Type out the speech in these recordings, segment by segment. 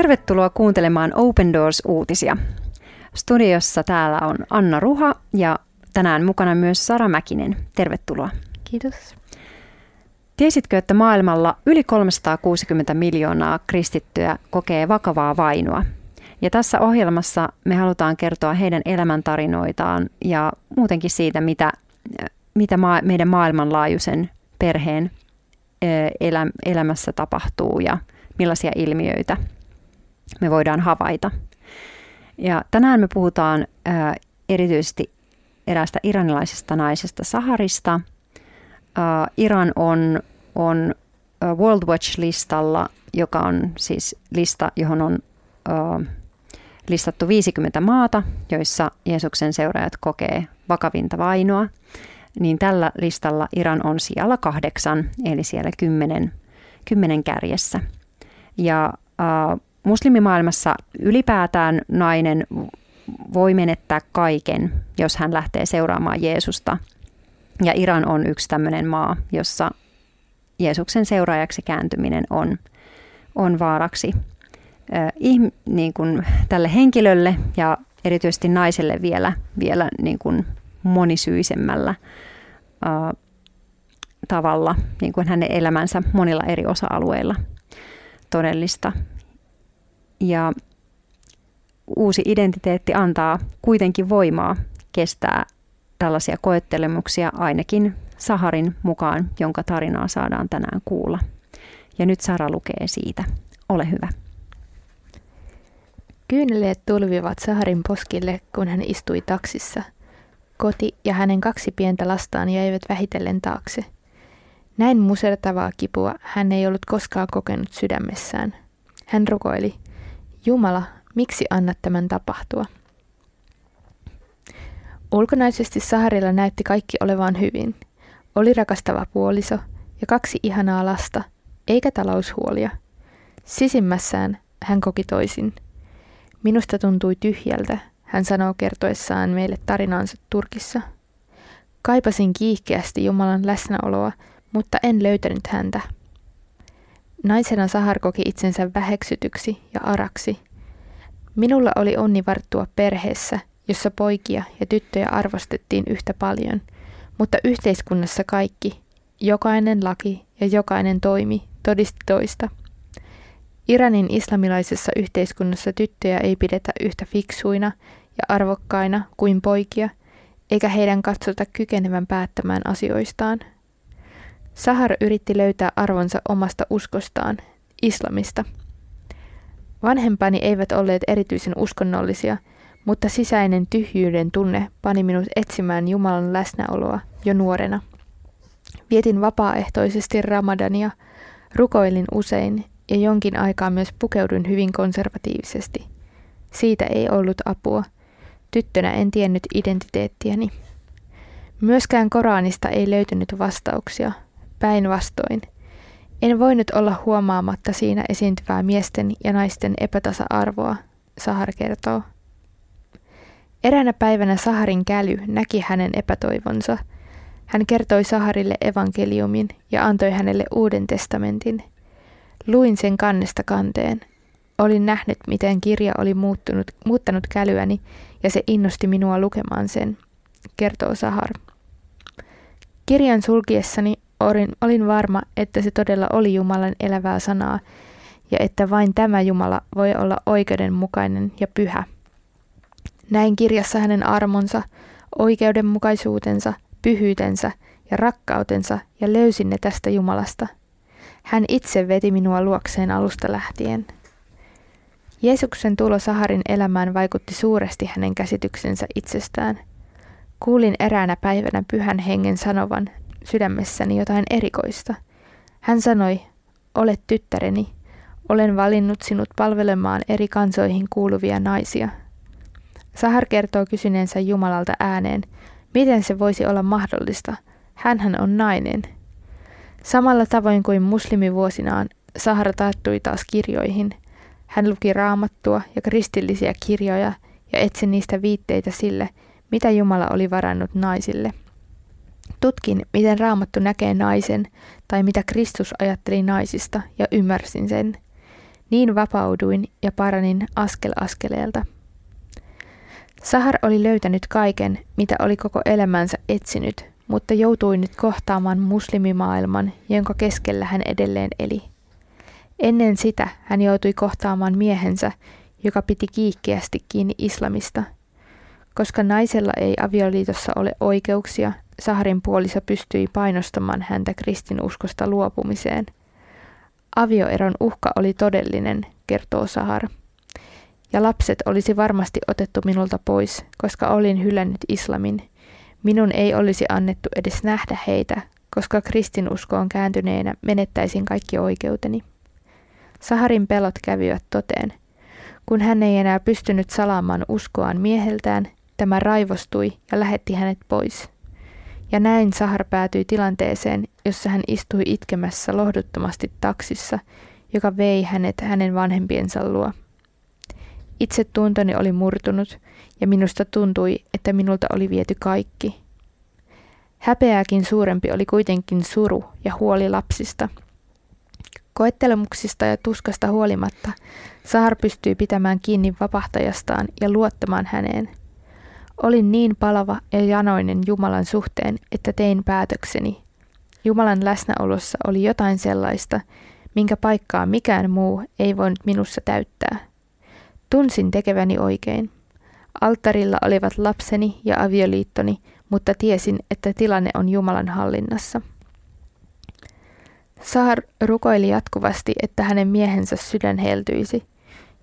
Tervetuloa kuuntelemaan Open Doors-uutisia. Studiossa täällä on Anna Ruha ja tänään mukana myös Sara Mäkinen. Tervetuloa. Kiitos. Tiesitkö, että maailmalla yli 360 miljoonaa kristittyä kokee vakavaa vainoa? Ja tässä ohjelmassa me halutaan kertoa heidän elämäntarinoitaan ja muutenkin siitä, mitä meidän maailmanlaajuisen perheen elämässä tapahtuu ja millaisia ilmiöitä me voidaan havaita. Ja tänään me puhutaan erityisesti eräästä iranilaisesta naisesta Saharista. Iran on World Watch-listalla, joka on siis lista, johon on listattu 50 maata, joissa Jeesuksen seuraajat kokee vakavinta vainoa. Niin tällä listalla Iran on siellä 8, eli siellä 10 kärjessä. Ja muslimimaailmassa ylipäätään nainen voi menettää kaiken, jos hän lähtee seuraamaan Jeesusta. Ja Iran on yksi tämmöinen maa, jossa Jeesuksen seuraajaksi kääntyminen on vaaraksi niin kuin tälle henkilölle ja erityisesti naiselle vielä niin kuin monisyisemmällä tavalla, niin kuin hänen elämänsä monilla eri osa-alueilla todellista. Ja uusi identiteetti antaa kuitenkin voimaa kestää tällaisia koettelemuksia ainakin Saharin mukaan, jonka tarinaa saadaan tänään kuulla. Ja nyt Sara lukee siitä. Ole hyvä. Kyyneleet tulvivat Saharin poskille, kun hän istui taksissa. Koti ja hänen 2 pientä lastaan jäivät vähitellen taakse. Näin musertavaa kipua hän ei ollut koskaan kokenut sydämessään. Hän rukoili, Jumala, miksi annat tämän tapahtua? Ulkonaisesti Saharilla näytti kaikki olevan hyvin. Oli rakastava puoliso ja 2 ihanaa lasta, eikä taloushuolia. Sisimmässään hän koki toisin. Minusta tuntui tyhjältä, hän sanoo kertoessaan meille tarinaansa Turkissa. Kaipasin kiihkeästi Jumalan läsnäoloa, mutta en löytänyt häntä. Naisena Sahar koki itsensä väheksytyksi ja araksi. Minulla oli onni varttua perheessä, jossa poikia ja tyttöjä arvostettiin yhtä paljon, mutta yhteiskunnassa kaikki, jokainen laki ja jokainen toimi, todisti toista. Iranin islamilaisessa yhteiskunnassa tyttöjä ei pidetä yhtä fiksuina ja arvokkaina kuin poikia, eikä heidän katsota kykenevän päättämään asioistaan. Sahar yritti löytää arvonsa omasta uskostaan, islamista. Vanhempani eivät olleet erityisen uskonnollisia, mutta sisäinen tyhjyyden tunne pani minut etsimään Jumalan läsnäoloa jo nuorena. Vietin vapaaehtoisesti ramadania, rukoilin usein ja jonkin aikaa myös pukeuduin hyvin konservatiivisesti. Siitä ei ollut apua. Tyttönä en tiennyt identiteettiäni. Myöskään Koranista ei löytynyt vastauksia. Päinvastoin. En voinut olla huomaamatta siinä esiintyvää miesten ja naisten epätasa-arvoa, Sahar kertoo. Eräänä päivänä Saharin käly näki hänen epätoivonsa. Hän kertoi Saharille evankeliumin ja antoi hänelle Uuden testamentin. Luin sen kannesta kanteen. Olin nähnyt, miten kirja oli muuttanut kälyäni ja se innosti minua lukemaan sen, kertoo Sahar. Kirjan sulkiessani olin varma, että se todella oli Jumalan elävää sanaa ja että vain tämä Jumala voi olla oikeudenmukainen ja pyhä. Näin kirjassa hänen armonsa, oikeudenmukaisuutensa, pyhyytensä ja rakkautensa ja löysin ne tästä Jumalasta. Hän itse veti minua luokseen alusta lähtien. Jeesuksen tulo Saharin elämään vaikutti suuresti hänen käsityksensä itsestään. Kuulin eräänä päivänä Pyhän Hengen sanovan sydämessäni jotain erikoista. Hän sanoi, olet tyttäreni, olen valinnut sinut palvelemaan eri kansoihin kuuluvia naisia. Sahar kertoo kysyneensä Jumalalta ääneen, miten se voisi olla mahdollista, hänhän on nainen. Samalla tavoin kuin muslimivuosinaan, Sahar tarttui taas kirjoihin. Hän luki raamattua ja kristillisiä kirjoja ja etsi niistä viitteitä sille, mitä Jumala oli varannut naisille. Tutkin, miten raamattu näkee naisen tai mitä Kristus ajatteli naisista ja ymmärsin sen. Niin vapauduin ja paranin askel askeleelta. Sahar oli löytänyt kaiken, mitä oli koko elämänsä etsinyt, mutta joutui nyt kohtaamaan muslimimaailman, jonka keskellä hän edelleen eli. Ennen sitä hän joutui kohtaamaan miehensä, joka piti kiihkeästi kiinni islamista. Koska naisella ei avioliitossa ole oikeuksia, Saharin puoliso pystyi painostamaan häntä kristinuskosta luopumiseen. Avioeron uhka oli todellinen, kertoo Sahar. Ja lapset olisi varmasti otettu minulta pois, koska olin hylännyt islamin. Minun ei olisi annettu edes nähdä heitä, koska kristinuskoon kääntyneenä menettäisin kaikki oikeuteni. Saharin pelot kävivät toteen. Kun hän ei enää pystynyt salaamaan uskoaan mieheltään, tämä raivostui ja lähetti hänet pois. Ja näin Sahar päätyi tilanteeseen, jossa hän istui itkemässä lohduttomasti taksissa, joka vei hänet hänen vanhempiensa luo. Itsetuntoni oli murtunut ja minusta tuntui, että minulta oli viety kaikki. Häpeääkin suurempi oli kuitenkin suru ja huoli lapsista. Koettelemuksista ja tuskasta huolimatta Sahar pystyi pitämään kiinni vapahtajastaan ja luottamaan häneen. Olin niin palava ja janoinen Jumalan suhteen, että tein päätökseni. Jumalan läsnäolossa oli jotain sellaista, minkä paikkaa mikään muu ei voinut minussa täyttää. Tunsin tekeväni oikein. Alttarilla olivat lapseni ja avioliittoni, mutta tiesin, että tilanne on Jumalan hallinnassa. Sahar rukoili jatkuvasti, että hänen miehensä sydän heltyisi,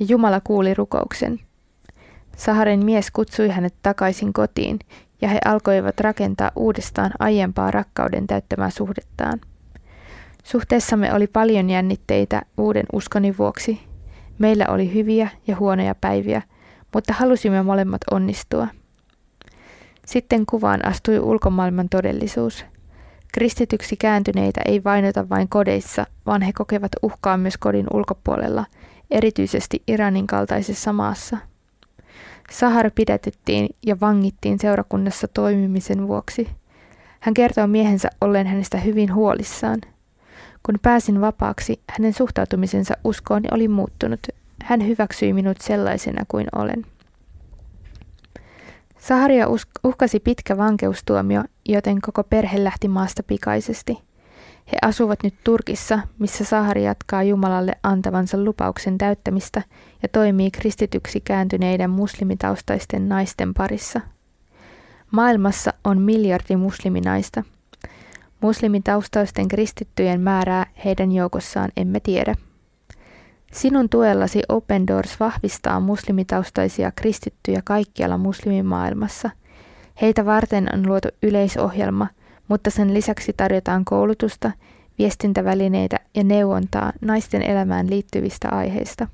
ja Jumala kuuli rukouksen. Saharin mies kutsui hänet takaisin kotiin, ja he alkoivat rakentaa uudestaan aiempaa rakkauden täyttämää suhdettaan. Suhteessamme oli paljon jännitteitä uuden uskoni vuoksi. Meillä oli hyviä ja huonoja päiviä, mutta halusimme molemmat onnistua. Sitten kuvaan astui ulkomaailman todellisuus. Kristityksi kääntyneitä ei vainota vain kodeissa, vaan he kokevat uhkaa myös kodin ulkopuolella, erityisesti Iranin kaltaisessa maassa. Sahar pidätettiin ja vangittiin seurakunnassa toimimisen vuoksi. Hän kertoo miehensä olleen hänestä hyvin huolissaan. Kun pääsin vapaaksi, hänen suhtautumisensa uskooni oli muuttunut. Hän hyväksyi minut sellaisena kuin olen. Saharia uhkasi pitkä vankeustuomio, joten koko perhe lähti maasta pikaisesti. He asuvat nyt Turkissa, missä Sahari jatkaa Jumalalle antavansa lupauksen täyttämistä ja toimii kristityksi kääntyneiden muslimitaustaisten naisten parissa. Maailmassa on 1 miljardi musliminaista. Muslimitaustaisten kristittyjen määrää heidän joukossaan emme tiedä. Sinun tuellasi Open Doors vahvistaa muslimitaustaisia kristittyjä kaikkialla muslimimaailmassa. Heitä varten on luotu yleisohjelma, mutta sen lisäksi tarjotaan koulutusta, viestintävälineitä ja neuvontaa naisten elämään liittyvistä aiheista.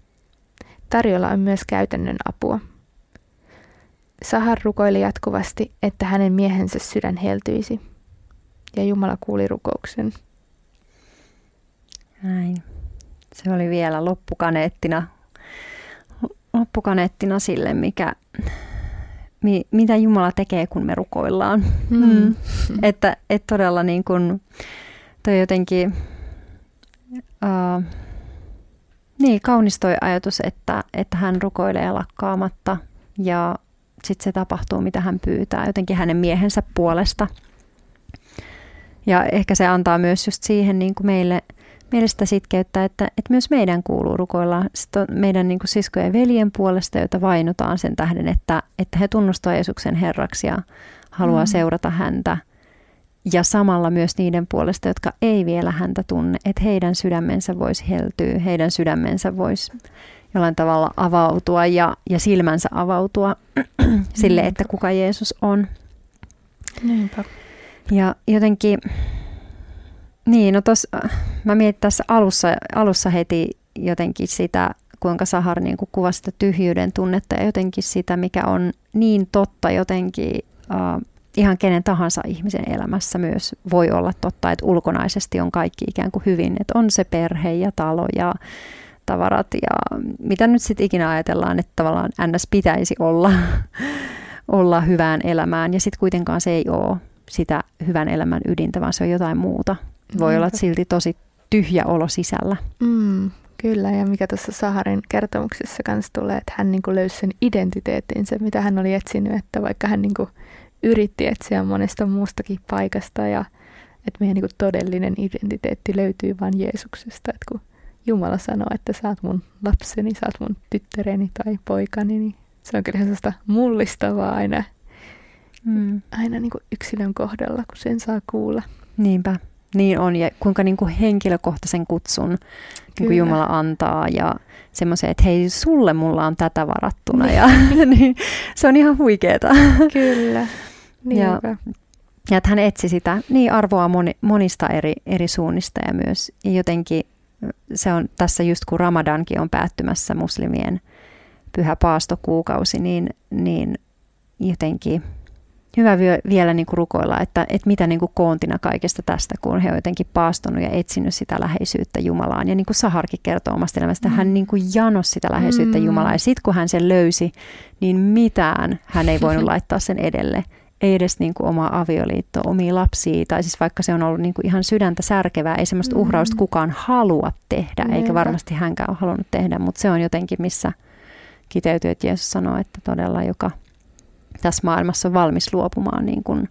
Tarjolla on myös käytännön apua. Sahar rukoili jatkuvasti, että hänen miehensä sydän heltyisi. Ja Jumala kuuli rukouksen. Näin. Se oli vielä loppukaneettina sille, mitä Jumala tekee, kun me rukoillaan. Mm. Että todella niin kuin toi jotenkin kaunis toi ajatus, että hän rukoilee lakkaamatta ja sitten se tapahtuu, mitä hän pyytää jotenkin hänen miehensä puolesta. Ja ehkä se antaa myös just siihen niin kuin meille sitä sitkeyttä, että myös meidän kuuluu rukoilla meidän niin kuin siskojen ja veljen puolesta, joita vainotaan sen tähden, että he tunnustaa Jeesuksen Herraksi ja haluaa seurata häntä. Ja samalla myös niiden puolesta, jotka ei vielä häntä tunne, että heidän sydämensä voisi heltyä, heidän sydämensä voisi jollain tavalla avautua ja silmänsä avautua sille, että kuka Jeesus on. Niinpä. Ja jotenkin... Niin, no mä mietin tässä alussa heti jotenkin sitä, kuinka Sahar niin kuin kuvasi sitä tyhjyyden tunnetta ja jotenkin sitä, mikä on niin totta jotenkin ihan kenen tahansa ihmisen elämässä myös voi olla totta, että ulkonaisesti on kaikki ikään kuin hyvin, että on se perhe ja talo ja tavarat ja mitä nyt sitten ikinä ajatellaan, että tavallaan NS pitäisi olla hyvään elämään ja sitten kuitenkaan se ei ole sitä hyvän elämän ydintä, vaan se on jotain muuta. Voi olla silti tosi tyhjä olo sisällä. Mm, Kyllä, ja mikä tuossa Saharin kertomuksessa kanssa tulee, että hän niin kuin löysi sen identiteetin, se mitä hän oli etsinyt, että vaikka hän niin kuin yritti etsiä monesta muustakin paikasta ja että meidän niin kuin todellinen identiteetti löytyy vain Jeesuksesta, että kun Jumala sanoo, että sä oot mun lapseni, sä oot mun tyttäreni tai poikani, niin se on kyllä sellaista mullistavaa aina niin kuin yksilön kohdalla, kun sen saa kuulla. Niinpä. Niin on, ja kuinka niin kuin henkilökohtaisen kutsun niin kuin Jumala antaa ja semmoisen, että hei, sulle mulla on tätä varattuna. Niin. Ja, niin, se on ihan huikeeta. Kyllä, niinpä. Ja että hän etsi sitä niin arvoa monista eri suunnista ja myös ja jotenkin se on tässä just kun Ramadankin on päättymässä muslimien pyhä paastokuukausi, niin jotenkin... Hyvä vielä niin kuin rukoilla, että mitä niin kuin koontina kaikesta tästä, kun he on jotenkin paastunut ja etsinyt sitä läheisyyttä Jumalaan. Ja niin kuin Saharkin kertoo omasta elämästä, hän niin kuin janosi sitä läheisyyttä Jumalaan. Ja sitten kun hän sen löysi, niin mitään hän ei voinut laittaa sen edelle. Ei edes niin kuin omaa avioliittoa, omia lapsia. Tai siis vaikka se on ollut niin kuin ihan sydäntä särkevää, ei sellaista uhrausta kukaan halua tehdä. Meillä. Eikä varmasti hänkään ole halunnut tehdä, mutta se on jotenkin missä kiteytyy, että Jeesus sanoo, että todella joka... Tässä maailmassa on valmis luopumaan niin kuin,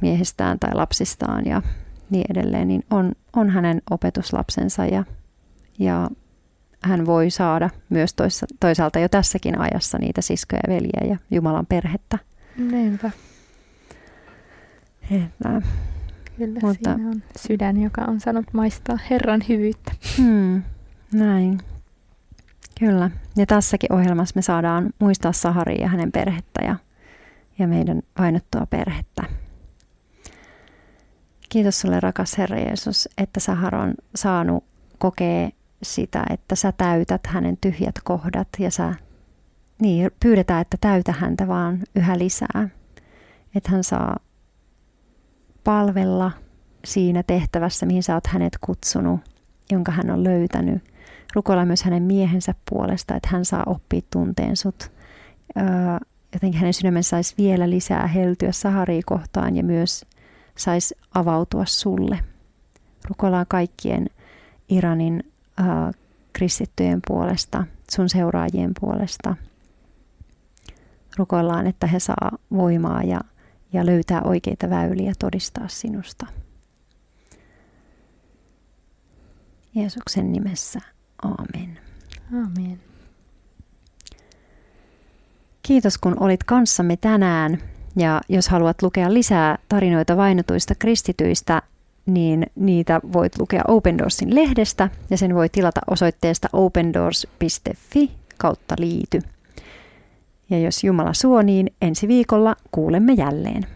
miehistään tai lapsistaan ja niin edelleen, niin on hänen opetuslapsensa ja hän voi saada myös toisaalta jo tässäkin ajassa niitä siskoja ja veljiä ja Jumalan perhettä. Niinpä. Kyllä mutta, siinä on sydän, joka on saanut maistaa Herran hyvyyttä. Näin. Kyllä. Ja tässäkin ohjelmassa me saadaan muistaa Saharia ja hänen perhettä ja meidän vainottua perhettä. Kiitos sulle rakas Herra Jeesus, että Sahar on saanut kokea sitä, että sä täytät hänen tyhjät kohdat ja pyydetään, että täytä häntä vaan yhä lisää. Että hän saa palvella siinä tehtävässä, mihin sä oot hänet kutsunut, jonka hän on löytänyt. Rukoilla myös hänen miehensä puolesta, että hän saa oppia tunteen sut. Jotenkin hänen sydämensä saisi vielä lisää heltyä Saharia kohtaan ja myös saisi avautua sulle. Rukoillaan kaikkien Iranin kristittyjen puolesta, sun seuraajien puolesta. Rukoillaan, että he saa voimaa ja löytää oikeita väyliä todistaa sinusta. Jeesuksen nimessä. Aamen. Aamen. Kiitos kun olit kanssamme tänään ja jos haluat lukea lisää tarinoita vainotuista kristityistä, niin niitä voit lukea Open Doorsin lehdestä ja sen voi tilata osoitteesta opendoors.fi/liity. Ja jos Jumala suo, niin ensi viikolla kuulemme jälleen.